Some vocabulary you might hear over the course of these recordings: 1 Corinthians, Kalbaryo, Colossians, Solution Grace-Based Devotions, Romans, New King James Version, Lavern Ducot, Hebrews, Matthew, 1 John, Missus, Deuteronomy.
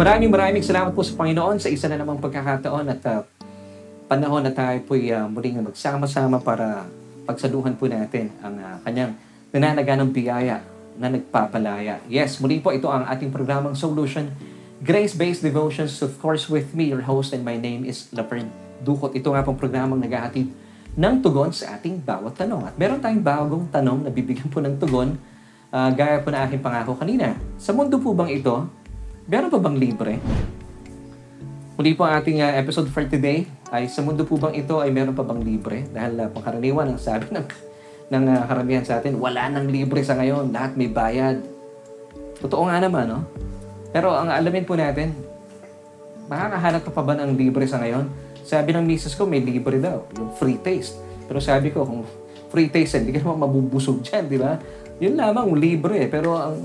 Maraming salamat po sa Panginoon sa isa na namang pagkakataon at panahon na tayo po muling magsama-sama para pagsaluhan po natin ang kanyang nananaganang biyaya na nagpapalaya. Yes, muli po ito ang ating programang Solution Grace-Based Devotions, of course with me, your host, and my name is Lavern Ducot. Ito nga pong programang naghahatid ng tugon sa ating bawat tanong. At meron tayong bagong tanong na bibigyan po ng tugon gaya po na aking pangako kanina. Sa mundo po bang ito, meron pa bang libre? Muli po ang ating episode for today ay sa mundo po bang ito ay meron pa bang libre? Dahil pangkaraniwan ang sabi ng karamihan sa atin, wala nang libre sa ngayon, lahat may bayad. Totoo nga naman, no? Pero ang alamin po natin, makakahanap ka pa ba ng libre sa ngayon? Sabi ng Missus ko, may libre daw, yung free taste. Pero sabi ko, kung free taste, hindi ka naman mabubusog dyan, di ba? Yun lamang, libre. Pero ang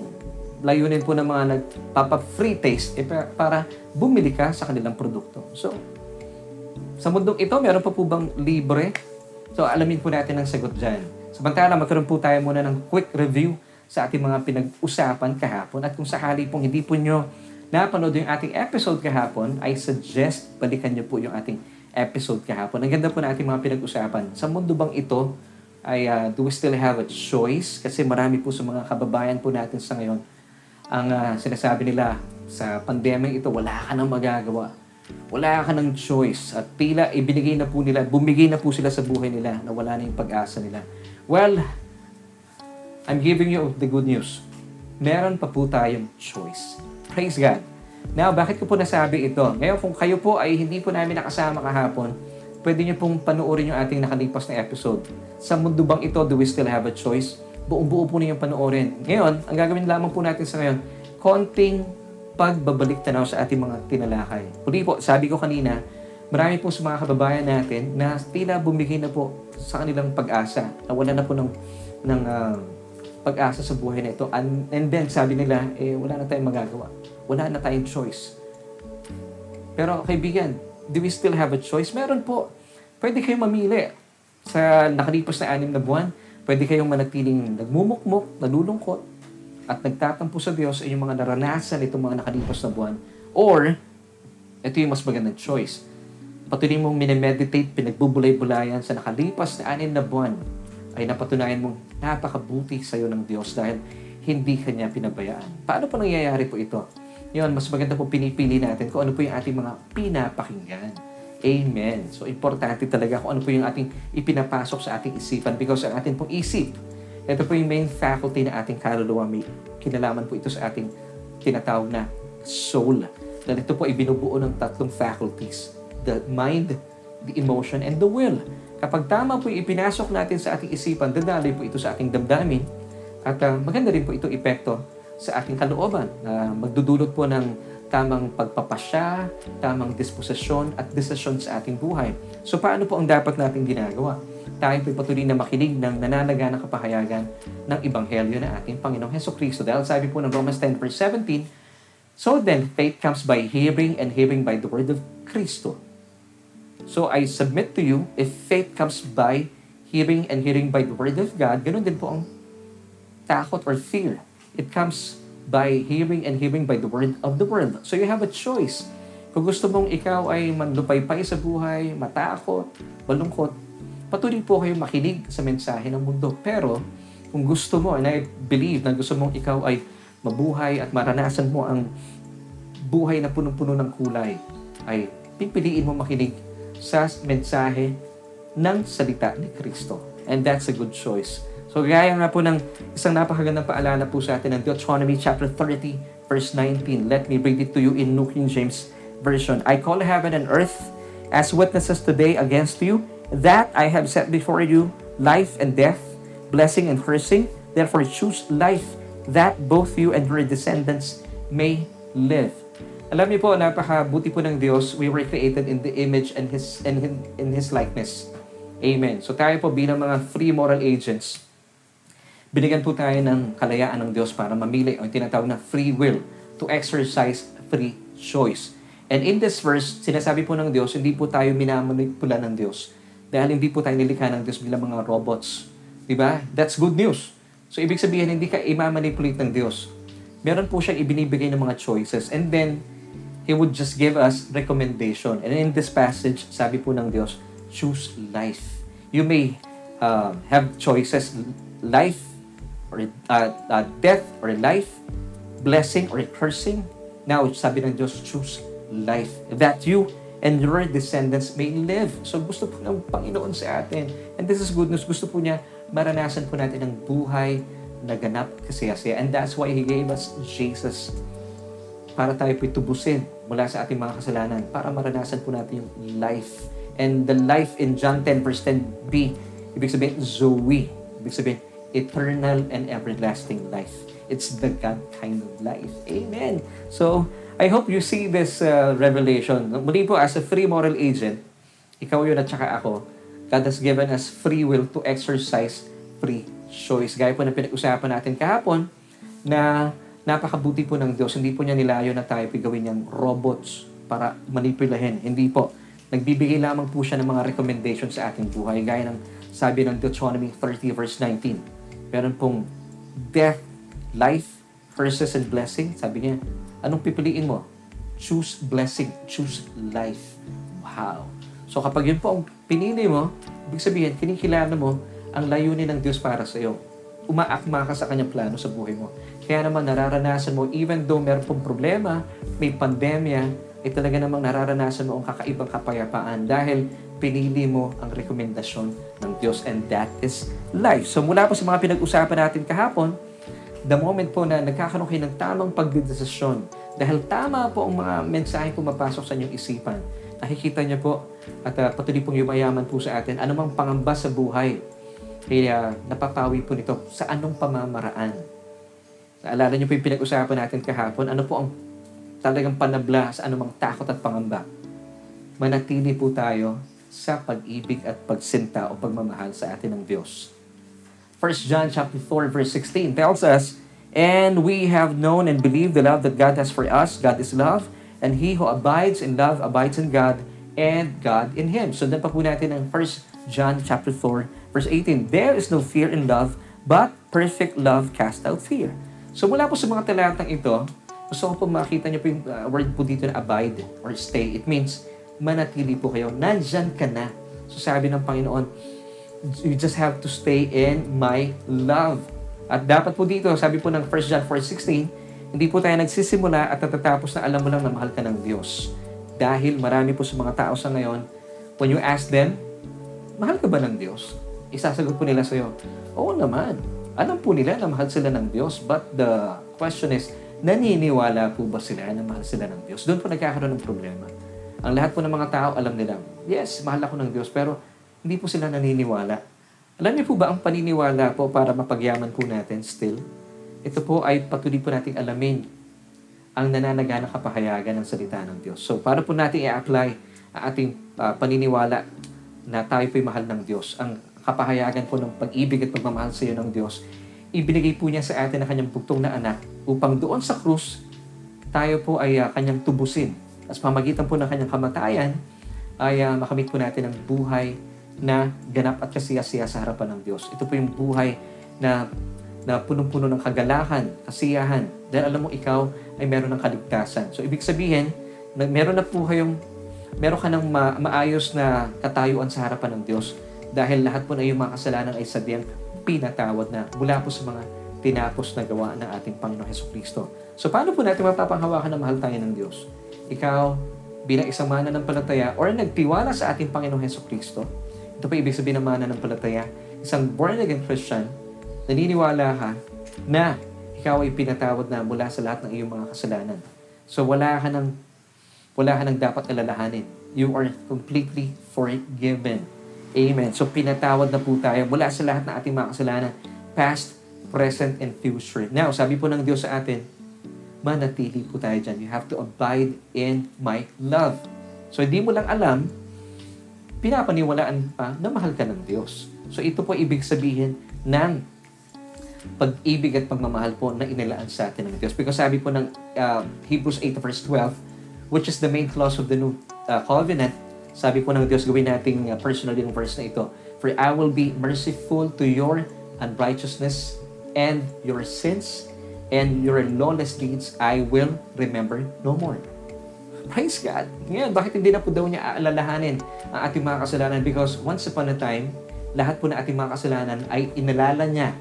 layunin po ng mga nagpapa-free taste para bumili ka sa kanilang produkto. So, sa mundong ito, meron pa po bang libre? So, alamin po natin ang sagot dyan. Samantala, magkaroon po tayo muna ng quick review sa ating mga pinag-usapan kahapon. At kung sakali pong hindi po nyo napanood yung ating episode kahapon, I suggest balikan nyo po yung ating episode kahapon. Ang ganda po na ating mga pinag-usapan. Sa mundo bang ito, ay do we still have a choice? Kasi marami po sa mga kababayan po natin sa ngayon ang sinasabi nila sa pandemic ito, wala ka nang magagawa. Wala ka nang choice. At tila ibinigay na po nila, bumigay na po sila sa buhay nila na wala na yung pag-asa nila. Well, I'm giving you the good news. Meron pa po tayong choice. Praise God. Now, bakit ko po nasabi ito? Ngayon, kung kayo po ay hindi po namin nakasama kahapon, pwede nyo pong panoorin yung ating nakalipas na episode. Sa mundo bang ito, do we still have a choice? Buong-buo po ninyong panoorin. Ngayon, ang gagawin lamang po natin sa ngayon, konting pagbabalik tanaw sa ating mga tinalakay. Huli po, sabi ko kanina, marami po sa mga kababayan natin na tila bumigay na po sa kanilang pag-asa. Nawala na po ng pag-asa sa buhay na ito. And then, sabi nila, wala na tayong magagawa. Wala na tayong choice. Pero, kaibigan, do we still have a choice? Meron po. Pwede kayong mamili. Sa nakalipas na 6 na buwan, pwede kayong manatiling nagmumukmok, nalulungkot, at nagtatampo sa Diyos ay yung mga naranasan itong mga nakalipas na buwan. Or, ito yung mas magandang choice. Patuloy mong minemeditate, pinagbubulay-bulayan sa nakalipas na 6 na buwan ay napatunayan mong napakabuti sa'yo ng Diyos dahil hindi ka niya pinabayaan. Paano po nangyayari po ito? Yun, mas maganda po pinipili natin kung ano po yung ating mga pinapakinggan. Amen. So, importante talaga kung ano po yung ating ipinapasok sa ating isipan because ang ating pong isip, ito po yung main faculty na ating kaluluwa. May kinalaman po ito sa ating tinatawag na soul. Dahil ito po ay binubuo ng 3 faculties. The mind, the emotion, and the will. Kapag tama po yung ipinasok natin sa ating isipan, dadaloy po ito sa ating damdamin. At maganda rin po itong epekto sa ating kalooban. Magdudulot po ng tamang pagpapasya, tamang disposisyon at desisyon sa ating buhay. So, paano po ang dapat nating ginagawa? Tayo po'y patuloy na makinig ng nananaganang kapahayagan ng Ebanghelyo na ating Panginoong Hesukristo. Dahil sabi po ng Romans 10:17, so then, faith comes by hearing and hearing by the word of Kristo. So, I submit to you, if faith comes by hearing and hearing by the word of God, ganun din po ang takot or fear. It comes by hearing and hearing by the word of the world. So you have a choice. Kung gusto mong ikaw ay manlupaypay sa buhay, matakot, malungkot, patuloy po kayo makinig sa mensahe ng mundo. Pero kung gusto mo, and I believe na gusto mong ikaw ay mabuhay at maranasan mo ang buhay na punong-puno ng kulay, ay pipiliin mo makinig sa mensahe ng salita ni Kristo. And that's a good choice. So, gaya nga po ng isang napakagandang paalala po sa atin ng Deuteronomy chapter 30, verse 19. Let me read it to you in New King James Version. I call heaven and earth as witnesses today against you, that I have set before you life and death, blessing and cursing. Therefore, choose life, that both you and your descendants may live. Alam niyo po, napakabuti po ng Diyos. We were created in the image and in His likeness. Amen. So, tayo po bilang mga free moral agents, binigyan po tayo ng kalayaan ng Diyos para mamili o tinatawag na free will, to exercise free choice. And in this verse, sinasabi po ng Diyos, hindi po tayo minamanipula ng Diyos. Dahil hindi po tayo nilikha ng Diyos bilang mga robots. Diba? That's good news. So, ibig sabihin, hindi ka imamanipulate ng Diyos. Meron po siyang ibinibigay ng mga choices. And then, He would just give us recommendation. And in this passage, sabi po ng Diyos, choose life. You may have choices, life, or death, or life, blessing, or cursing. Now, sabi ng Diyos, choose life, that you and your descendants may live. So, gusto po ng Panginoon sa atin. And this is good news. Gusto po niya, maranasan po natin ang buhay na ganap kasaya-saya. And that's why He gave us Jesus, para tayo po itubusin mula sa ating mga kasalanan, para maranasan po natin yung life. And the life in John 10 verse 10b, ibig sabihin, Zoe. Ibig sabihin, eternal and everlasting life. It's the God kind of life. Amen. So, I hope you see this revelation. Muli po, as a free moral agent, ikaw yun at saka ako, God has given us free will to exercise free choice. Gaya po na pinag-usapan natin kahapon, na napakabuti po ng Diyos. Hindi po niya nilayo na tayo pagawin niyang robots para manipulahin. Hindi po. Nagbibigay lamang po siya ng mga recommendations sa ating buhay. Gaya ng sabi ng Deuteronomy 30 verse 19. Meron pong death, life, curses, and blessing. Sabi niya, anong pipiliin mo? Choose blessing. Choose life. Wow. So kapag yun po ang pinili mo, ibig sabihin, kinikilala mo ang layunin ng Diyos para sa iyo. Umaakma ka sa kanyang plano sa buhay mo. Kaya naman nararanasan mo, even though meron pong problema, may pandemya, ay talaga namang nararanasan mo ang kakaibang kapayapaan dahil pinili mo ang rekomendasyon ng Diyos, and that is life. So mula po sa mga pinag-usapan natin kahapon, the moment po na nagkakaroon kayo ng tamang pagdidesisyon, dahil tama po ang mga mensaheng pumapasok sa inyong isipan, nakikita niya po at patuloy pong yumayaman po sa atin anumang pangamba sa buhay. Kaya napapawi po nito sa anong pamamaraan. Naalala niyo po yung pinag-usapan natin kahapon, ano po ang talagang panabla sa anumang takot at pangamba. Manatili po tayo sa pag-ibig at pagsinta o pagmamahal sa atin ng Diyos. 1 John chapter 4 verse 16 tells us, "And we have known and believed the love that God has for us. God is love, and he who abides in love abides in God, and God in him." Sundan pa po natin ang 1 John chapter 4 verse 18. "There is no fear in love, but perfect love casts out fear." So mula po sa mga talatang ito, gusto ko po makita niyo po yung word po dito na abide or stay. It means, manatili po kayo. Nandyan ka na. So sabi ng Panginoon, you just have to stay in my love. At dapat po dito, sabi po ng 1 John 4:16, hindi po tayo nagsisimula at natatapos na alam mo lang na mahal ka ng Diyos. Dahil marami po sa mga tao sa ngayon, when you ask them, mahal ka ba ng Diyos? Isasagot po nila sa'yo, oo naman. Alam po nila na mahal sila ng Diyos. But the question is, naniniwala po ba sila na mahal sila ng Diyos? Doon po nagkakaroon ng problema. Ang lahat po ng mga tao, alam nila, yes, mahal ako ng Diyos, pero hindi po sila naniniwala. Alam niyo po ba ang paniniwala po para mapagyaman po natin still? Ito po ay patuloy po nating alamin ang nananaganang kapahayagan ng salita ng Diyos. So, para po natin i-apply ang ating paniniwala na tayo po'y mahal ng Diyos, ang kapahayagan po ng pag-ibig at pagmamahal sa iyo ng Diyos, ibinigay po niya sa atin na kanyang bugtong na anak upang doon sa krus, tayo po ay kanyang tubusin. As pamagitan po ng kanyang kamatayan, ay makamit po natin ang buhay na ganap at kasiyasiya sa harapan ng Diyos. Ito po yung buhay na punong-puno ng kagalakan, kasiyahan. Dahil alam mo, ikaw ay meron ng kaligtasan. So, ibig sabihin, meron ka ng maayos na katayuan sa harapan ng Diyos dahil lahat po na yung mga kasalanan ay sadyang pinatawad na mula po sa mga tinapos na gawa ng ating Panginoong Hesukristo. So, paano po natin mapapanghawakan na mahal tayo ng Diyos? Ikaw, bilang isang mananampalataya or nagtiwala sa ating Panginoong Hesukristo, ito pa ibig sabihin ng mananampalataya, isang born-again Christian, naniniwala ka na ikaw ay pinatawad na mula sa lahat ng iyong mga kasalanan. So, wala ka ng dapat alalahanin. You are completely forgiven. Amen. So, pinatawad na po tayo mula sa lahat ng ating mga kasalanan, past, present, and future. Now, sabi po ng Diyos sa atin, manatili po tayo dyan. You have to abide in my love. So, hindi mo lang alam, pinapaniwalaan pa na mahal ka ng Diyos. So, ito po ibig sabihin ng pag-ibig at pagmamahal po na inilaan sa atin ng Diyos. Because sabi po ng Hebrews 8 verse 12, which is the main clause of the New Covenant, sabi po ng Diyos, gawin nating personal yung verse na ito. "For I will be merciful to your unrighteousness and your sins and your lawless deeds I will remember no more." Praise God. Yan, bakit hindi na po daw niya aalalahanin ang ating mga kasalanan? Because once upon a time, lahat po na ating mga kasalanan ay inalala niya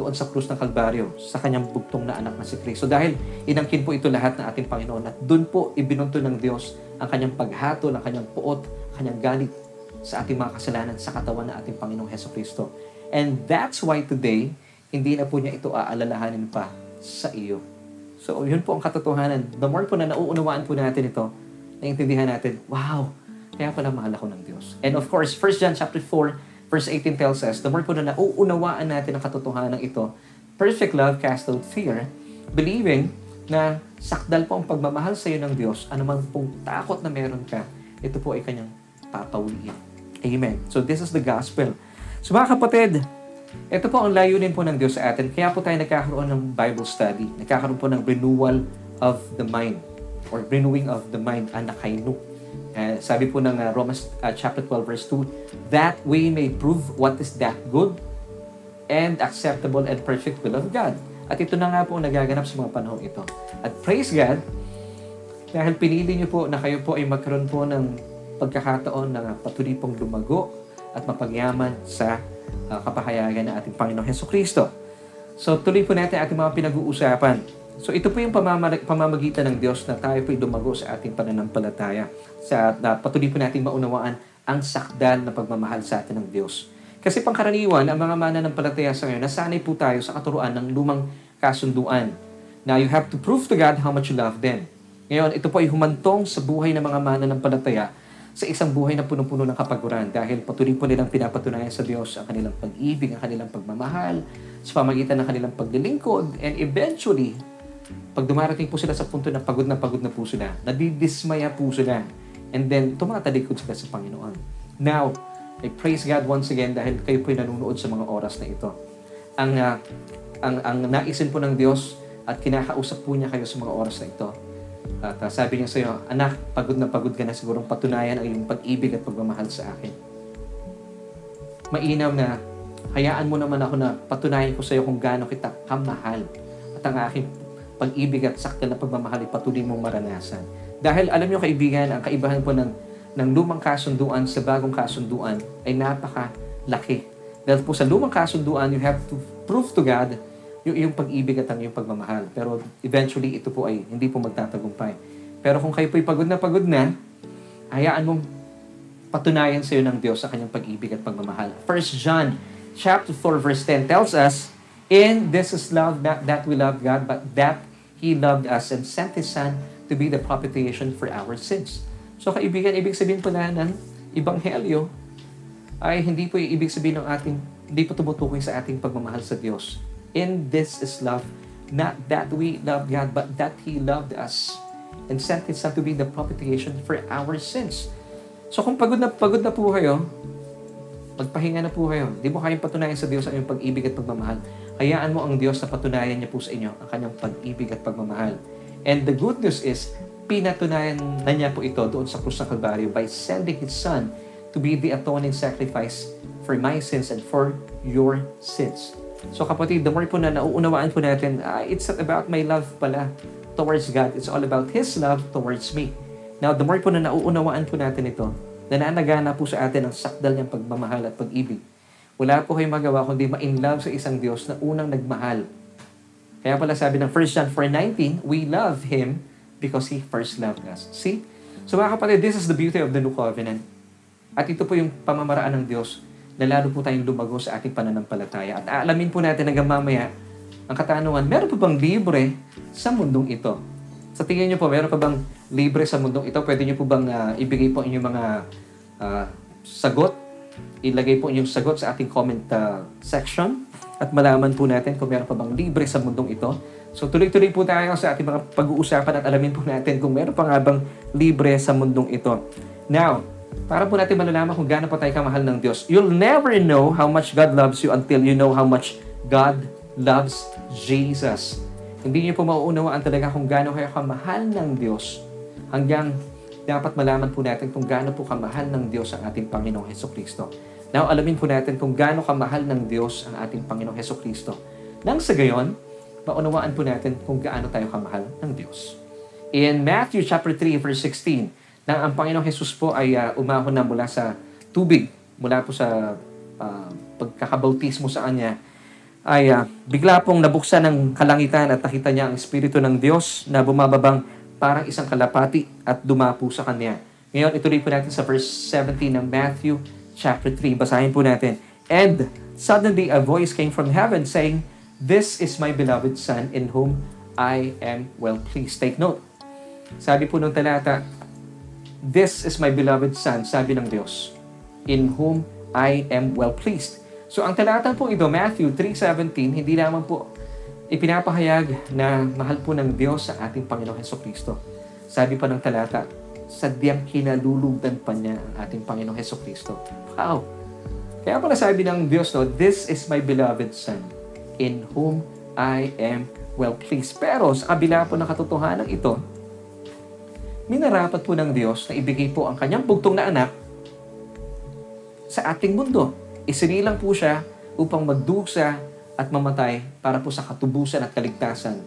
doon sa krus ng Kalbaryo, sa kanyang bugtong na anak na si Kristo. So dahil inangkin po ito lahat ng ating Panginoon at doon po ibinunto ng Diyos ang kanyang paghato, ang kanyang puot, ang kanyang galit sa ating mga kasalanan sa katawan ng ating Panginoong Jesucristo. And that's why today, hindi na po niya ito aalalahanin pa sa iyo. So yun po ang katotohanan. The more po na nauunawaan po natin ito, naiintindihan natin, wow, kaya pala mahal ako ng Diyos. And of course, 1 John chapter 4, Verse 18 tells us, the more po na nauunawaan natin ang katotohanan ito, perfect love casts out fear, believing na sakdal po ang pagmamahal sa iyo ng Diyos, anumang pong takot na meron ka, ito po ay kanyang papawiin. Amen. So this is the gospel. So mga kapatid, ito po ang layunin po ng Diyos sa atin. Kaya po tayo nagkakaroon ng Bible study, nagkakaroon po ng renewal of the mind, or renewing of the mind, anakainu. Sabi po ng Romans chapter 12 verse 2, that we may prove what is that good and acceptable and perfect will of God. At ito na nga po ang nagaganap sa mga panahon ito. At praise God, dahil pinili niyo po na kayo po ay magkaroon po ng pagkakataon na patuloy pong lumago at mapagyaman sa kapahayagan ng ating Panginoong Jesucristo. So tuloy po natin ating mga pinag-uusapan. So ito po yung pamamagitan ng Diyos na tayo po lumago sa ating pananampalataya. Patuloy po natin maunawaan ang sakdal na pagmamahal sa atin ng Diyos. Kasi pangkaraniwan, ang mga mananampalataya sa ngayon, nasanay po tayo sa katuruan ng lumang kasunduan. Now, you have to prove to God how much you love them. Ngayon, ito po ay humantong sa buhay ng mga mananampalataya sa isang buhay na punong-puno ng kapaguran dahil patuloy po nilang pinapatunayan sa Diyos ang kanilang pag-ibig, ang kanilang pagmamahal, sa pamagitan ng kanilang paglilingkod, and eventually, pag dumarating po sila sa punto na pagod na po sila, nadidismaya po sila, and then tumatalikod sila sa Panginoon. Now, I praise God once again dahil kayo po'y nanunood sa mga oras na ito. Ang naisin po ng Diyos at kinakausap po niya kayo sa mga oras na ito. At sabi niya sa iyo, anak, pagod ka na sigurong patunayan ang iyong pag-ibig at pagmamahal sa akin. Mainam na, hayaan mo naman ako na patunayan ko sa iyo kung gaano kita kamahal at ang aking pag-ibig at sakta na pagmamahal ay patuloy mong maranasan. Dahil alam nyo kaibigan, ang kaibahan po ng lumang kasunduan sa bagong kasunduan ay napakalaki. Dahil po sa lumang kasunduan, you have to prove to God yung iyong pag-ibig at ang iyong pagmamahal. Pero eventually, ito po ay hindi po magtatagumpay. Pero kung kayo po'y pagod na, hayaan mong patunayan sa iyo ng Diyos sa kanyang pag-ibig at pagmamahal. 1 John chapter 4 verse 10 tells us, in this is love, not that we love God, but that He loved us and sent His Son to be the propitiation for our sins. So kaibigan, ibig sabihin po na ng Ebanghelyo ay hindi po yung ibig sabihin ng ating, hindi po tumutukoy sa ating pagmamahal sa Diyos. In this is love, not that we love God, but that He loved us and sent His Son to be the propitiation for our sins. So kung pagod na po kayo, magpahinga na po kayo. Hindi mo kayang patunayan sa Diyos ang iyong pag-ibig at pagmamahal. Hayaan mo ang Diyos na patunayan niya po sa inyo ang kanyang pag-ibig at pagmamahal. And the good news is, pinatunayan na niya po ito doon sa krus ng Kalbaryo by sending His Son to be the atoning sacrifice for my sins and for your sins. So kapatid, the more po na nauunawaan po natin, it's not about my love pala towards God. It's all about His love towards me. Now, the more po na nauunawaan po natin ito, nananagana po sa atin ang sakdal niyang pagmamahal at pag-ibig. Wala po kayong magawa kundi ma-inlove sa isang Diyos na unang nagmahal. Kaya pala sabi ng 1 John 4:19, we love Him because He first loved us. See? So mga kapatid, this is the beauty of the New Covenant. At ito po yung pamamaraan ng Diyos na lalo po tayong lumago sa ating pananampalataya. At aalamin po natin hanggang mamaya ang katanungan, meron pa bang libre sa mundong ito? Sa tingin niyo po, meron pa bang libre sa mundong ito? Pwede niyo po bang ibigay po inyong mga sagot? Ilagay po inyong sagot sa ating comment section at malaman po natin kung meron pa bang libre sa mundong ito. So tuloy-tuloy po tayo sa ating mga pag-uusapan at alamin po natin kung meron pa nga bang libre sa mundong ito. Now, para po natin malalaman kung gaano pa tayo kamahal ng Diyos, you'll never know how much God loves you until you know how much God loves Jesus. Hindi niyo po mauunawaan talaga kung gaano kayo kamahal ng Diyos hanggang dapat malaman po natin kung gaano po kamahal ng Diyos ang ating Panginoong Jesucristo. Now, alamin po natin kung gaano kamahal ng Diyos ang ating Panginoong Jesucristo. Nang sa gayon, maunawaan po natin kung gaano tayo kamahal ng Diyos. In Matthew chapter 3 verse 16, na ang Panginoong Hesus po ay umahon na mula sa tubig, mula po sa pagkakabautismo sa kanya, ay bigla pong nabuksan ng kalangitan at nakita niya ang Espiritu ng Diyos na bumababang parang isang kalapati at dumapo sa kanya. Ngayon, ituloy po natin sa verse 17 ng Matthew chapter 3. Basahin po natin. And suddenly a voice came from heaven saying, "This is my beloved Son in whom I am well pleased." Take note. Sabi po ng talata, "This is my beloved Son," sabi ng Diyos, "in whom I am well pleased." So, ang talata po ito, Matthew 3:17, hindi lamang po ipinapahayag na mahal po ng Diyos sa ating Panginoong Hesukristo. Sabi pa ng talata, sadyang kinalulugdan pa niya ang ating Panginoong Hesukristo. Wow! Kaya pala sabi ng Diyos, no, "This is my beloved Son, in whom I am well pleased." Pero sa kabila po ng katotohanan ito, minarapat po ng Diyos na ibigay po ang kanyang bugtong na anak sa ating mundo. Isinilang po siya upang magduksa at mamatay para po sa katubusan at kaligtasan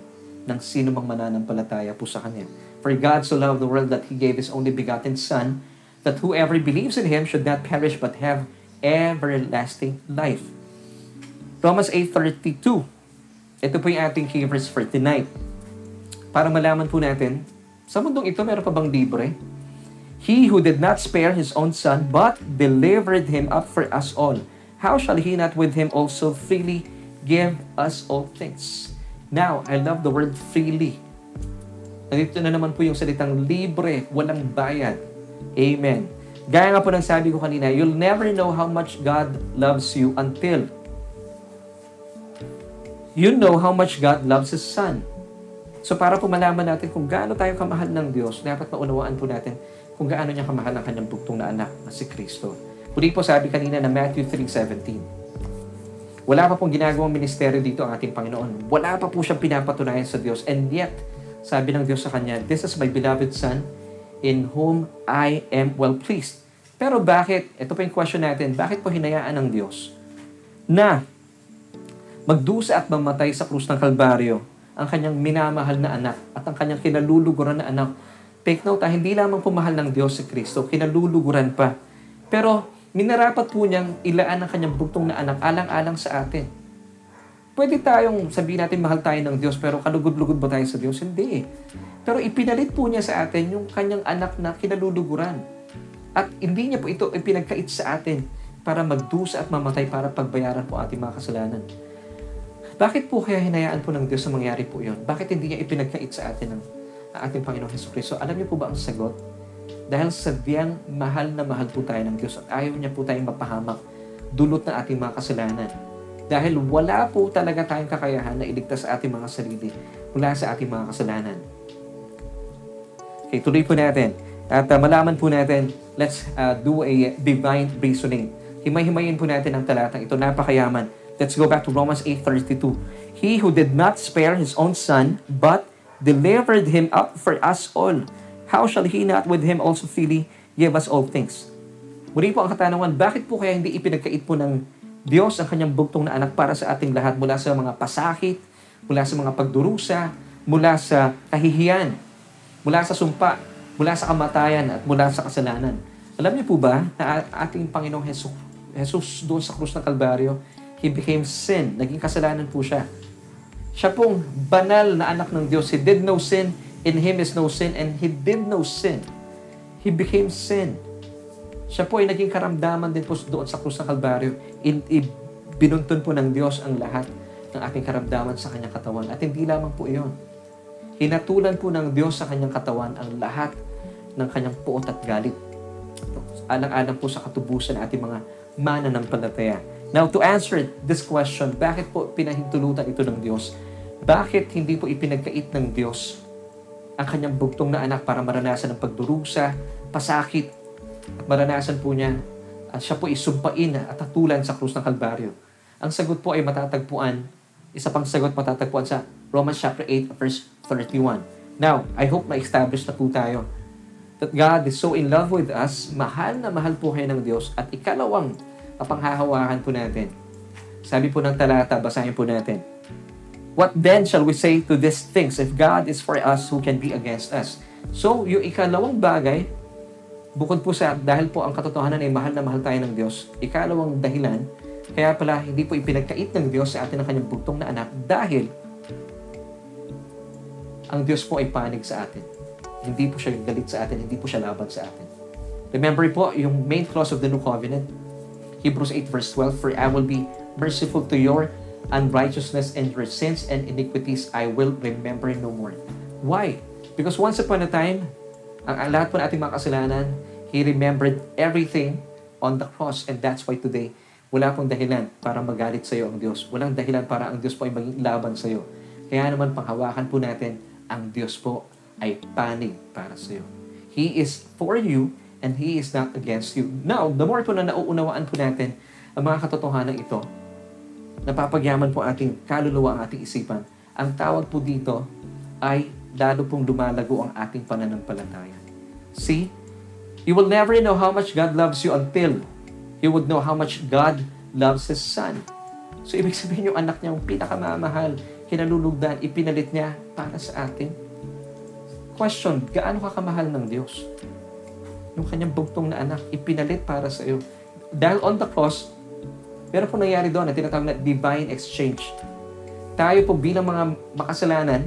ng sino mang mananampalataya po sa Kanya. "For God so loved the world that He gave His only begotten Son, that whoever believes in Him should not perish but have everlasting life." Romans 8:32. Ito po yung ating key verse for tonight. Para malaman po natin, sa mundong ito meron pa bang libre? "He who did not spare His own Son, but delivered Him up for us all, how shall He not with Him also freely give us all things?" Now, I love the word freely. Nandito na naman po yung salitang libre, walang bayad. Amen. Gaya nga po ng sabi ko kanina, you'll never know how much God loves you until you know how much God loves His Son. So para po malaman natin kung gaano tayo kamahal ng Diyos, dapat maunawaan po natin kung gaano niya kamahal ang kanyang bugtong na anak na si Kristo. Muli po sabi kanina na Matthew 3:17. Wala pa pong ginagawang ministeryo dito ang ating Panginoon. Wala pa po siyang pinapatunayan sa Diyos. And yet, sabi ng Diyos sa kanya, "This is my beloved Son, in whom I am well pleased." Pero bakit, ito po yung question natin, bakit po hinayaan ng Diyos na magdusa at mamatay sa krus ng Kalbaryo ang kanyang minamahal na anak at ang kanyang kinaluluguran na anak? Take note, hindi lamang pumahal ng Diyos si Kristo, kinaluluguran pa. Pero minarapat po niyang ilaan ang kanyang bugtong na anak alang-alang sa atin. Pwede tayong sabihin natin mahal tayo ng Diyos, pero kalugod-lugod ba tayo sa Diyos? Hindi. Pero ipinalit po niya sa atin yung kanyang anak na kinaluluguran. At hindi niya po ito ipinagkait sa atin para magdusa at mamatay para pagbayaran po ating mga kasalanan. Bakit po kaya hinayaan po ng Diyos na mangyari po yun? Bakit hindi niya ipinagkait sa atin ang ating Panginoong Hesukristo? Alam niyo po ba ang sagot? Dahil sadyang mahal na mahal po tayo ng Diyos at ayaw niya po tayong mapahamak dulot ng ating mga kasalanan. Dahil wala po talaga tayong kakayahan na iligtas sa ating mga sarili mula sa ating mga kasalanan. Okay, tuloy po natin. At malaman po natin, let's do a divine reasoning. Himay-himayin po natin ang talatang ito. Napakayaman. Let's go back to Romans 8:32. "He who did not spare His own Son, but delivered Him up for us all, how shall He not with Him also freely give us all things?" Muli po ang katanungan, bakit po kaya hindi ipinagkait po ng Diyos ang kanyang bugtong na anak para sa ating lahat mula sa mga pasakit, mula sa mga pagdurusa, mula sa kahihiyan, mula sa sumpa, mula sa kamatayan, at mula sa kasalanan? Alam niyo po ba na ating Panginoong Jesus doon sa krus ng Kalbaryo, He became sin, naging kasalanan po siya. Siya pong banal na anak ng Diyos. He did no sin, in Him is no sin, and He did no sin. He became sin. Siya po ay naging karamdaman din po doon sa krus ng Kalbaryo. Binuntun po ng Diyos ang lahat ng ating karamdaman sa kanyang katawan. At hindi lamang po iyon. Hinatulan po ng Diyos sa kanyang katawan ang lahat ng kanyang puot at galit, alang-alang po sa katubusan ng ating mga mananampalataya. Now, to answer this question, bakit po pinahintulutan ito ng Diyos? Bakit hindi po ipinagkait ng Diyos ang kanyang bugtong na anak para maranasan ang pagdurusa, pasakit, at maranasan po niya at siya po isumpain at hatulan sa krus ng Kalbaryo? Ang sagot po ay matatagpuan, isa pang sagot matatagpuan sa Romans chapter 8, verse 31. Now, I hope na-establish na po tayo that God is so in love with us, mahal na mahal po kayo ng Diyos. At ikalawang panghahawakan po natin, sabi po ng talata, basahin po natin. What then shall we say to these things? If God is for us, who can be against us? So, yung ikalawang bagay, bukod po sa, dahil po ang katotohanan ay mahal na mahal tayo ng Diyos, ikalawang dahilan, kaya pala hindi po ipinagkait ng Diyos sa atin ang kanyang bugtong na anak dahil ang Diyos po ay panig sa atin. Hindi po siya galit sa atin, hindi po siya laban sa atin. Remember po, yung main clause of the New Covenant, Hebrews 8 verse 12, for I will be merciful to your unrighteousness and your sins and iniquities I will remember no more. Why? Because once upon a time, ang lahat po ng ating mga kasalanan, He remembered everything on the cross, and that's why today, wala pong dahilan para magalit sa iyo ang Diyos. Walang dahilan para ang Diyos po ay maging laban sa iyo. Kaya naman panghawakan po natin, ang Diyos po ay panig para sa iyo. He is for you and He is not against you. Now, the more po na nauunawaan po natin ang mga katotohanan ito, napapagyaman po ating kaluluwa, ang ating isipan. Ang tawag po dito ay lalo pong lumalago ang ating pananampalataya. See, you will never know how much God loves you until you would know how much God loves His Son. So, ibig sabihin yung anak niya, yung pinakamamahal, kinalulugdan, ipinalit niya para sa atin. Question, gaano ka kamahal ng Diyos? Yung kanyang bugtong na anak, ipinalit para sa iyo. Dahil on the cross, meron po nangyari doon na tinatawag na divine exchange. Tayo po bilang mga makasalanan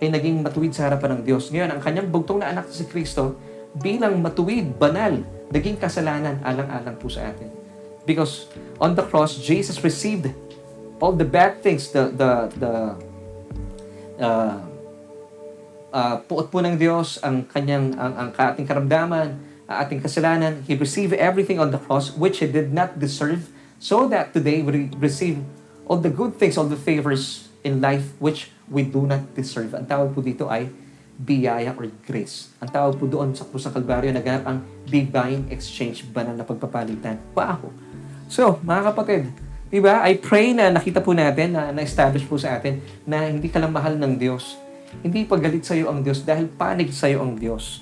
ay naging matuwid sa harapan ng Diyos. Ngayon, ang kanyang bugtong na anak si Kristo bilang matuwid, banal, naging kasalanan alang-alang po sa atin. Because on the cross, Jesus received all the bad things, puot po ng Diyos, ang kanyang, ang ating karamdaman, ang ating kasalanan. He received everything on the cross which He did not deserve. So that today we receive all the good things, all the favors in life which we do not deserve. Ang tawag po dito ay biyaya or grace. Ang tawag po doon sa krus ng Kalbaryo, naganap ang divine exchange, banal na pagpapalitan. Wow! So, mga kapatid, diba, I pray na nakita po natin, na na-establish po sa atin, na hindi ka lang mahal ng Diyos. Hindi pagalit sa'yo ang Diyos dahil panig sa'yo ang Diyos.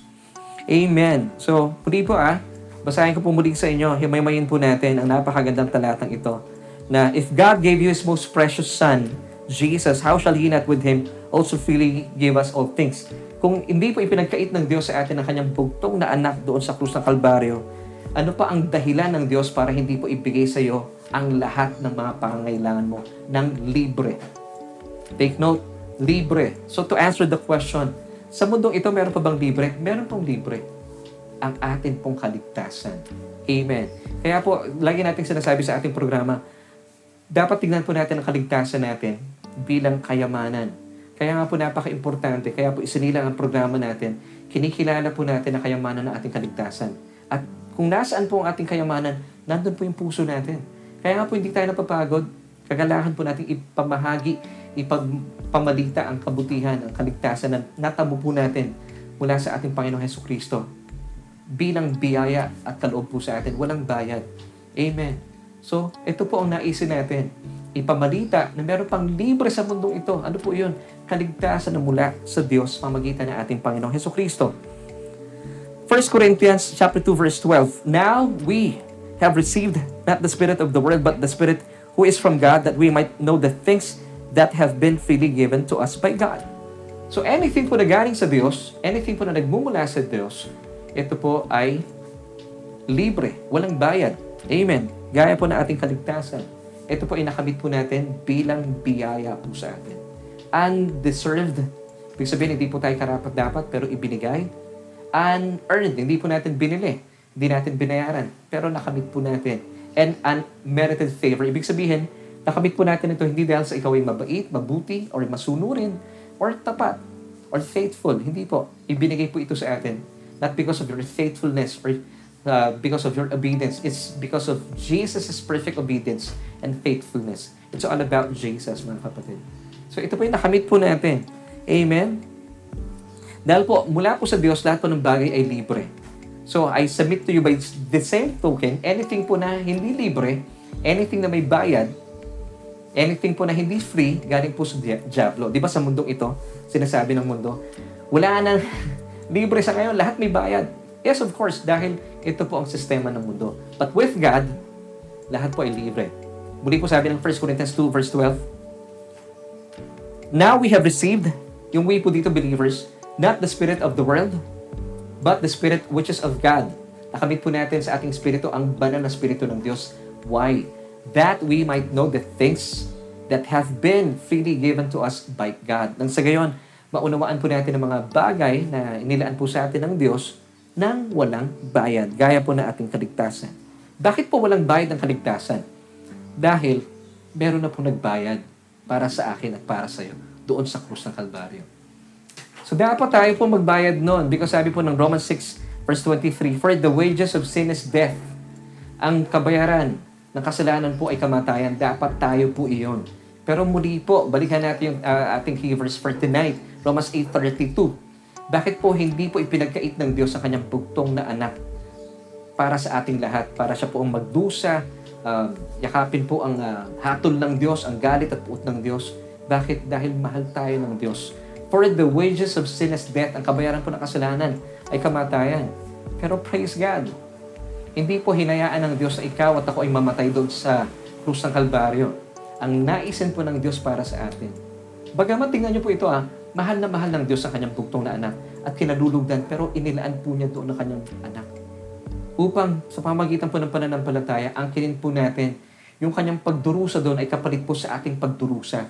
Amen. So, muli po basahin ko po muli sa inyo, himaymayin po natin ang napakagandang talatang ito na if God gave you His most precious Son, Jesus, how shall He not with Him also freely give us all things? Kung hindi po ipinagkait ng Diyos sa atin ang kanyang bugtong na anak doon sa krus ng Kalbaryo, ano pa ang dahilan ng Diyos para hindi po ibigay sa iyo ang lahat ng mga pangangailangan mo ng libre? Take note, libre. So to answer the question, sa mundong ito meron pa bang libre? Meron pong libre. Ang atin pong kaligtasan. Amen. Kaya po, lagi nating sinasabi sa ating programa, dapat tignan po natin ang kaligtasan natin bilang kayamanan. Kaya nga po napaka-importante, kaya po isinilang ang programa natin, kinikilala po natin ang kayamanan ng ating kaligtasan. At kung nasaan po ang ating kayamanan, nandun po yung puso natin. Kaya nga po hindi tayo napapagod, kagalahan po natin ipamahagi, ipagpamalita ang kabutihan, ang kaligtasan na natamo po natin mula sa ating Panginoong Hesukristo bilang biyaya at kaloob po sa atin. Walang bayad. Amen. So, ito po ang naisin natin. Ipamalita na meron pang libre sa mundong ito. Ano po yun? Kaligtasan na mula sa Diyos pamagitan ng ating Panginoong Hesukristo. 1 Corinthians chapter 2 verse 12. Now we have received not the Spirit of the world, but the Spirit who is from God, that we might know the things that have been freely given to us by God. So, anything po na galing sa Diyos, anything po na nagmumula sa Diyos, ito po ay libre, walang bayad. Amen. Gaya po ng ating kaligtasan. Ito po ay nakamit po natin bilang biyaya po sa atin. Undeserved. Ibig sabihin, hindi po tayo karapat-dapat, pero ibinigay. Unearned. Hindi po natin binili. Hindi natin binayaran, pero nakamit po natin. And unmerited favor. Ibig sabihin, nakamit po natin ito hindi dahil sa ikaw ay mabait, mabuti, or masunurin, or tapat, or faithful. Hindi po. Ibinigay po ito sa atin. Not because of your faithfulness or because of your obedience. It's because of Jesus' perfect obedience and faithfulness. It's all about Jesus, mga kapatid. So, ito po yung nakamit po natin. Amen? Dahil po, mula po sa Diyos, lahat po ng bagay ay libre. So, I submit to you by the same token, anything po na hindi libre, anything na may bayad, anything po na hindi free, galing po sa Diablo. Diba sa mundong ito, sinasabi ng mundo, wala na... Libre sa ngayon, lahat may bayad. Yes, of course, dahil ito po ang sistema ng mundo. But with God, lahat po ay libre. Muli po sabi ng 1 Corinthians 2 verse 12, Now we have received, yung we po dito believers, not the spirit of the world, but the spirit which is of God. Nakamit po natin sa ating spirito ang banal na spirito ng Diyos. Why? That we might know the things that have been freely given to us by God. Nang sa gayon, maunawaan po natin ang mga bagay na inilaan po sa atin ng Diyos nang walang bayad, gaya po na ating kaligtasan. Bakit po walang bayad ang kaligtasan? Dahil meron na po nagbayad para sa akin at para sa iyo doon sa krus ng Kalbaryo. So dapat tayo po magbayad noon because sabi po ng Romans 6 verse 23, for the wages of sin is death. Ang kabayaran ng kasalanan po ay kamatayan. Dapat tayo po iyon. Pero muli po, balikan natin yung ating key verse for tonight. Romans 8:32. Bakit po hindi po ipinagkait ng Diyos ang kanyang bugtong na anak para sa ating lahat, para siya po ang magdusa, yakapin po ang hatol ng Diyos, ang galit at puot ng Diyos. Bakit? Dahil mahal tayo ng Diyos. For the wages of sin is death, ang kabayaran po ng kasalanan ay kamatayan. Pero praise God, hindi po hinayaan ng Diyos na ikaw at ako ay mamatay doon sa krus ng Kalbaryo. Ang naisin po ng Diyos para sa atin. Bagamat tingnan niyo po ito mahal na mahal ng Diyos ang kanyang bugtong na anak at kinalulugdan, pero inilaan po niya doon ang kanyang anak. Upang sa pamagitan po ng pananampalataya, angkinin po natin yung kanyang pagdurusa doon ay kapalit po sa ating pagdurusa.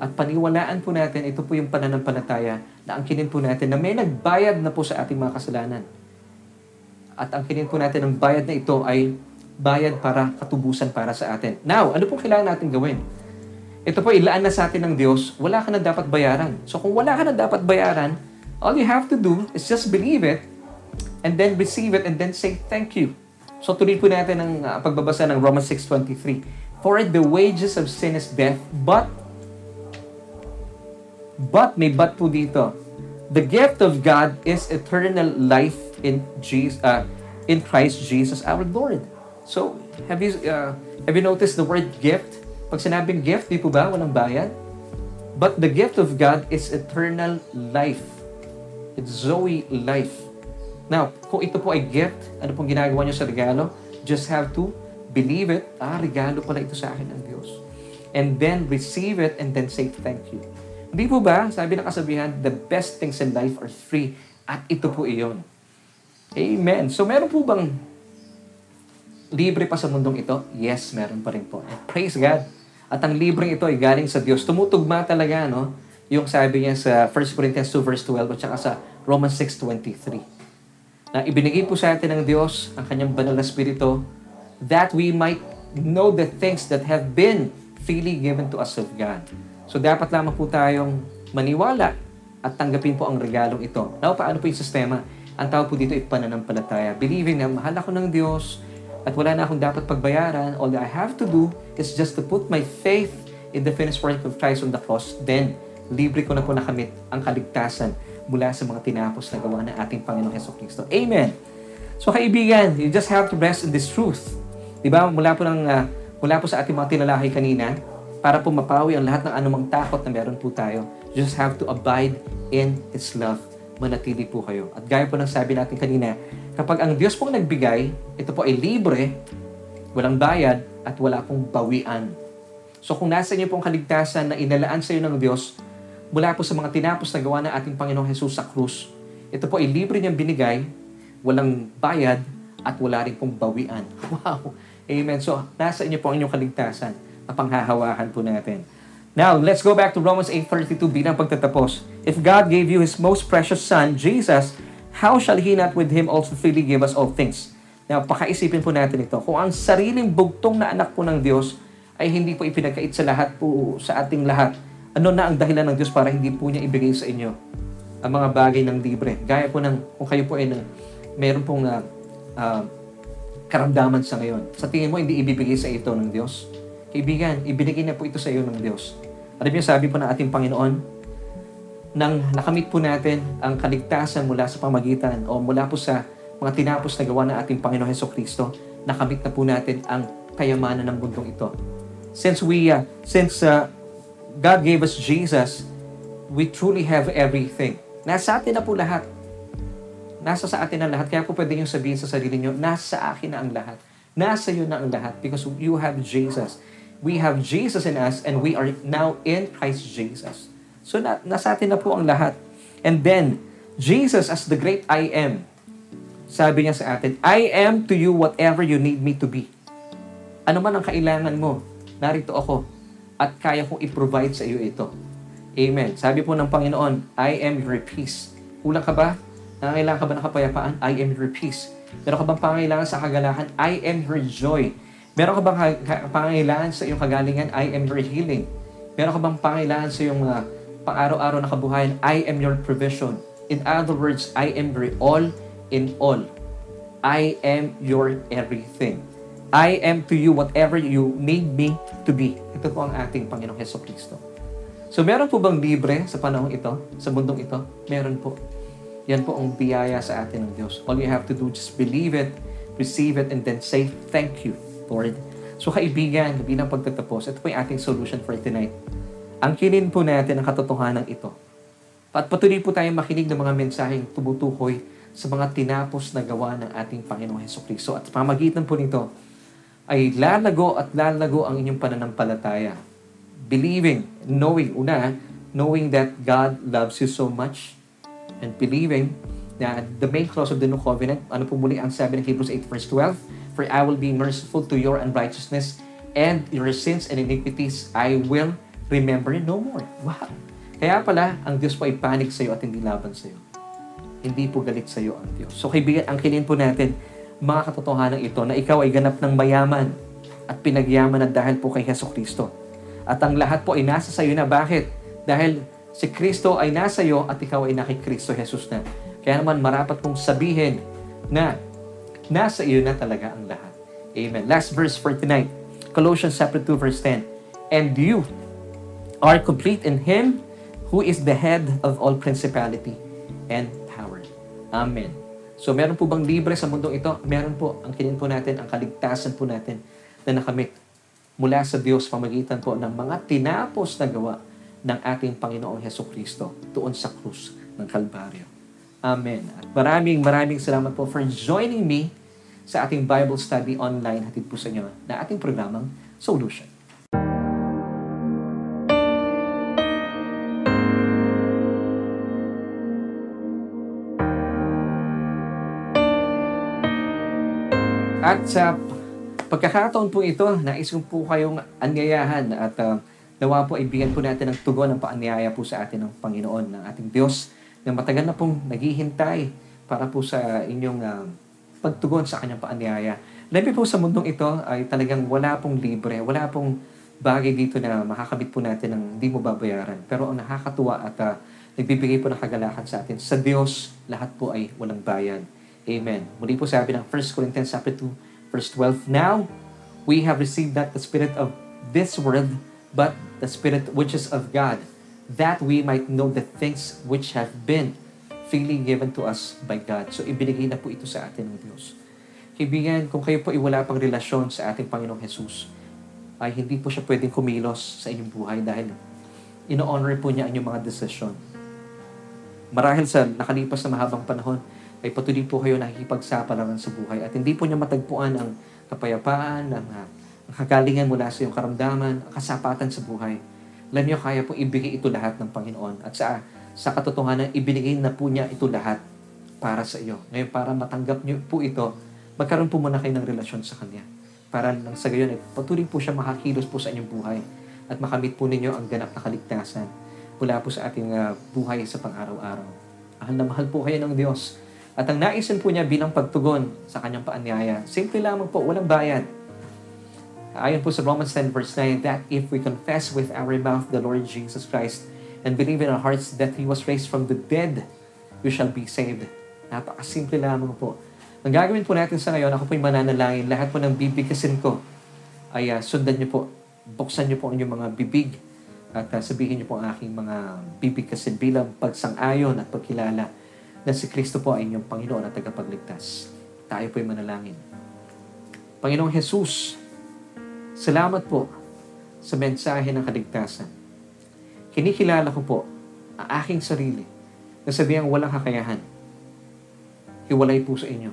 At paniwalaan po natin, ito po yung pananampalataya na angkinin po natin na may nagbayad na po sa ating mga kasalanan. At angkinin po natin ang bayad na ito ay bayad para katubusan para sa atin. Now, ano pong kailangan natin gawin? Ito po, ilaan na sa atin ng Diyos, wala ka na dapat bayaran. So kung wala ka na dapat bayaran, all you have to do is just believe it and then receive it and then say thank you. So tuloy po natin ang pagbabasa ng Romans 6:23. For the wages of sin is death, but may but po dito. The gift of God is eternal life in Christ Jesus our Lord. So have you noticed the word gift? Pag sinabing gift, di po ba? Walang bayad? But the gift of God is eternal life. It's Zoe life. Now, kung ito po ay gift, ano pong ginagawa niyo sa regalo? Just have to believe it. Regalo pala ito sa akin ng Diyos. And then receive it and then say thank you. Di po ba? Sabi ng kasabihan, the best things in life are free. At ito po iyon. Amen. So, meron po bang libre pa sa mundong ito? Yes, meron pa rin po. And praise God. At ang libreng ito ay galing sa Diyos. Tumutugma talaga, no? Yung sabi niya sa 1 Corinthians 2 verse 12 at saka sa Romans 6:23. Na ibinigay po sa atin ng Diyos ang kanyang banal na spirito that we might know the things that have been freely given to us of God. So dapat lamang po tayong maniwala at tanggapin po ang regalong ito. Now, paano po yung sistema? Ang tawag po dito ay pananampalataya. Believing na mahal ako ng Diyos, at wala na akong dapat pagbayaran, all that I have to do is just to put my faith in the finished work of Christ on the cross. Then, libre ko na po nakamit ang kaligtasan mula sa mga tinapos na gawa ng ating Panginoong Jesucristo. Amen! So, kaibigan, you just have to rest in this truth. Diba? Mula po sa ating mga tinalahay kanina, para po mapawi ang lahat ng anumang takot na meron po tayo, you just have to abide in His love. Manatili po kayo. At gaya po ng sabi natin kanina, kapag ang Diyos pong nagbigay, ito po ay libre, walang bayad, at wala pong bawian. So kung nasa inyo pong kaligtasan na inalaan sa iyo ng Diyos, mula po sa mga tinapos na gawa ng ating Panginoong Hesus sa krus, ito po ay libre niyang binigay, walang bayad, at wala rin pong bawian. Wow! Amen. So nasa inyo po ang inyong kaligtasan na panghahawakan po natin. Now, let's go back to Romans 8:32 bilang pagtatapos. If God gave you His most precious Son, Jesus, how shall He not with Him also freely give us all things? Now, pakaisipin po natin ito. Kung ang sariling bugtong na anak po ng Diyos ay hindi po ipinagkait sa lahat po, sa ating lahat, ano na ang dahilan ng Diyos para hindi po niya ibigay sa inyo ang mga bagay ng libre? Gaya po ng, kung kayo po ay mayroon pong karamdaman sa ngayon. Sa tingin mo, hindi ibibigay sa ito ng Diyos? Kaibigan, ibinigay na po ito sa iyo ng Diyos. Alam niyo, sabi po ng ating Panginoon, nang nakamit po natin ang kaligtasan mula sa pamagitan o mula po sa mga tinapos na gawa ng ating Panginoon Jesucristo, nakamit na po natin ang kayamanan ng mundong ito. Since God gave us Jesus, we truly have everything. Nasa atin na po lahat. Nasa sa atin na lahat. Kaya po pwede niyong sabihin sa sarili niyo, nasa akin na ang lahat. Nasa iyo na ang lahat because you have Jesus. We have Jesus in us and we are now in Christ Jesus. So, nasa atin na po ang lahat. And then, Jesus as the great I am, sabi niya sa atin, I am to you whatever you need me to be. Ano man ang kailangan mo, narito ako at kaya kong i-provide sa iyo ito. Amen. Sabi po ng Panginoon, I am your peace. Kulang ka ba? Nangangailangan ka ba ng kapayapaan? I am your peace. Meron ka bang pangangailangan sa kagalahan? I am your joy. Meron ka bang pangangailangan sa iyong kagalingan? I am your healing. Meron ka bang pangangailangan sa iyong pang-araw-araw na kabuhayan? I am your provision. In other words, I am your all in all. I am your everything. I am to you whatever you need me to be. Ito po ang ating Panginoong Jesucristo. So, meron po bang libre sa panahon ito? Sa mundong ito? Meron po. Yan po ang biyaya sa atin ng Diyos. All you have to do, just believe it, receive it, and then say, thank you, Lord. So, kaibigan, bilang pagtatapos, ito po yung ating solution for tonight. Angkinin po natin ang katotohanan ito. At patuloy po tayong makinig ng mga mensaheng tumutukoy sa mga tinapos na gawa ng ating Panginoong Jesucristo. At pamagitan po nito, ay lalago at lalago ang inyong pananampalataya. Believing, knowing, knowing that God loves you so much, and believing na the main clause of the New Covenant, ano po muli ang sabi ng Hebrews 8 verse 12, for I will be merciful to your unrighteousness and your sins and iniquities I will remember no more. Wow! Kaya pala, ang Diyos po ay panig sa iyo at hindi laban sa iyo. Hindi po galit sa iyo ang Diyos. So kaibigan, angkinin po natin mga katotohanan ito na ikaw ay ganap ng mayaman at pinagyaman na dahil po kay Jesucristo. At ang lahat po ay nasa sa iyo na. Bakit? Dahil si Kristo ay nasa iyo at ikaw ay nakikristo Jesus na. Kaya naman marapat mong sabihin na nasa iyo na talaga ang lahat. Amen. Last verse for tonight. Colossians chapter 2 verse 10. And you are complete in Him who is the head of all principality and power. Amen. So, meron po bang libre sa mundong ito? Meron po. Ang kinin po natin, ang kaligtasan po natin na nakamit mula sa Diyos pamagitan po ng mga tinapos na gawa ng ating Panginoong Jesucristo doon sa krus ng Kalbaryo. Amen. At maraming salamat po for joining me sa ating Bible study online. Hatid po sa inyo na ating programang Solution. At sa pagkakataon po ito, nais ko po kayong anyayahan at nawa po ibigyan po natin ng tugon ng paanyaya po sa atin ng Panginoon, ng ating Diyos, na matagal na pong naghihintay para po sa inyong pagtugon sa kanyang paanyaya. Labi po sa mundong ito ay talagang wala pong libre, wala pong bagay dito na makakamit po natin ng hindi mo babayaran. Pero ang nakakatuwa at nagbibigay po ng kagalakan sa atin, sa Diyos, lahat po ay walang bayad. Amen. Muli po sabi ng 1 Corinthians 2, verse 12, Now, we have received not the spirit of this world, but the spirit which is of God, that we might know the things which have been freely given to us by God. So, ibinigay na po ito sa atin ng Diyos. Kaibigan, kung kayo po ay wala pang relasyon sa ating Panginoong Jesus, ay hindi po siya pwedeng kumilos sa inyong buhay dahil ino-honor po niya ang inyong mga desisyon. Marahil sa nakalipas na mahabang panahon, ay patuloy po kayo nakikipagsapalaran sa buhay at hindi po niya matagpuan ang kapayapaan, ang kagalingan mula sa iyong karamdaman, ang kasapatan sa buhay. Alam niyo, kaya po ibigay ito lahat ng Panginoon at sa katotohanan, ibinigay na po niya ito lahat para sa iyo. Ngayon, para matanggap niyo po ito, magkaroon po muna kayo ng relasyon sa Kanya. Para nang sa gayon, patuloy po siya makakilos po sa inyong buhay at makamit po ninyo ang ganap na kaligtasan mula po sa ating buhay sa pang-araw-araw. Ahal na mahal po kayo ng Diyos. At ang naisin po niya bilang pagtugon sa kanyang paanyaya, simple lamang po, walang bayad. Ayon po sa Romans 10 verse 9, that if we confess with our mouth the Lord Jesus Christ and believe in our hearts that He was raised from the dead, we shall be saved. Napakasimple lamang po. Ang gagawin po natin sa ngayon, ako po'y mananalangin. Lahat po ng bibigkasin ko ay sundan niyo po. Buksan niyo po ang inyong mga bibig at sabihin niyo po ang aking mga bibigkasin bilang pagsang-ayon at pagkilala na si Kristo po ay inyong Panginoon at tagapagligtas. Tayo po'y manalangin. Panginoong Jesus, salamat po sa mensahe ng kaligtasan. Kinikilala ko po ang aking sarili na sabihan walang kakayahan. Hiwalay po sa inyo.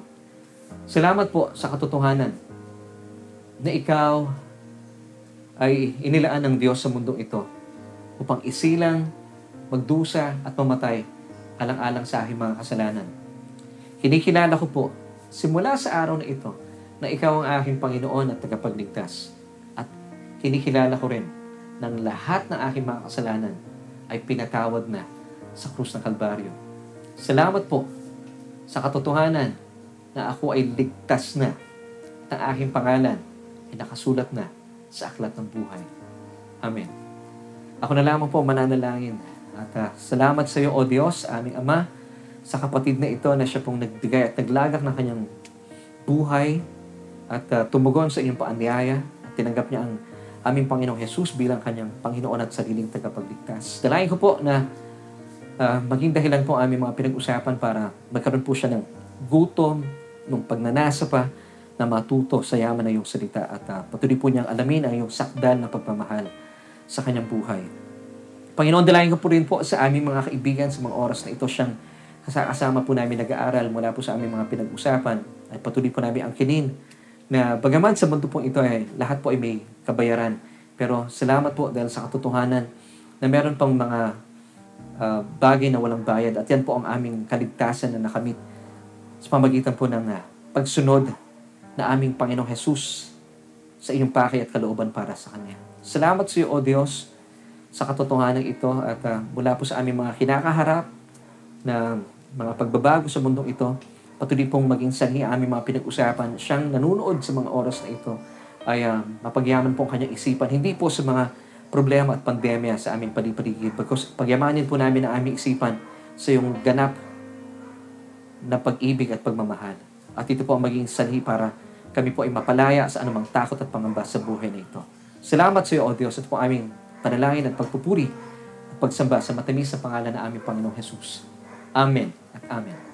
Salamat po sa katotohanan na ikaw ay inilaan ng Diyos sa mundong ito upang isilang magdusa at mamatay alang-alang sa aking mga kasalanan. Kinikilala ko po, simula sa araw na ito, na ikaw ang aking Panginoon at tagapagligtas. At kinikilala ko rin ng lahat ng aking mga kasalanan ay pinatawad na sa krus ng Kalbaryo. Salamat po sa katotohanan na ako ay ligtas na at ang aking pangalan ay nakasulat na sa Aklat ng Buhay. Amen. Ako na lamang po mananalangin. At salamat sa iyo, O Diyos, aming Ama, sa kapatid na ito na siya pong nagbigay at naglagak ng kanyang buhay at tumugon sa inyong paanyaya at tinanggap niya ang aming Panginoong Jesus bilang kanyang Panginoon at sariling tagapagligtas. Dalayan ko po na maging dahilan po aming mga pinag-usapan para magkaroon po siya ng gutom, ng pagnanasa pa na matuto sa yaman ng iyong salita at patuloy po niyang alamin ang iyong sakdal na pagmamahal sa kanyang buhay. Panginoon, dalayan ko po rin po sa aming mga kaibigan sa mga oras na ito siyang kasama po namin nag-aaral mula po sa aming mga pinag-usapan at patuloy po namin ang kinin na bagaman sa mundo pong ito ay lahat po ay may kabayaran. Pero salamat po dahil sa katotohanan na meron pang mga bagay na walang bayad at yan po ang aming kaligtasan na nakamit sa pamagitan po ng pagsunod na aming Panginoong Jesus sa iyong paki at kalooban para sa Kanya. Salamat sa iyo, O Diyos, sa katotohanan ito at mula po sa aming mga kinakaharap na mga pagbabago sa mundong ito, patuloy pong maging sanhi aming mga pinag-usapan. Siyang nanunood sa mga oras na ito ay mapagyaman po ang kanyang isipan, hindi po sa mga problema at pandemya sa aming paligid. Pagyamanin po namin ang aming isipan sa iyong ganap na pag-ibig at pagmamahal. At ito po ang maging sanhi para kami po ay mapalaya sa anumang takot at pangamba sa buhay na ito. Salamat sa iyo, O Diyos, at po aming panalangin at pagpupuri at pagsamba sa matamis na pangalan na aming Panginoong Jesus. Amen at Amen.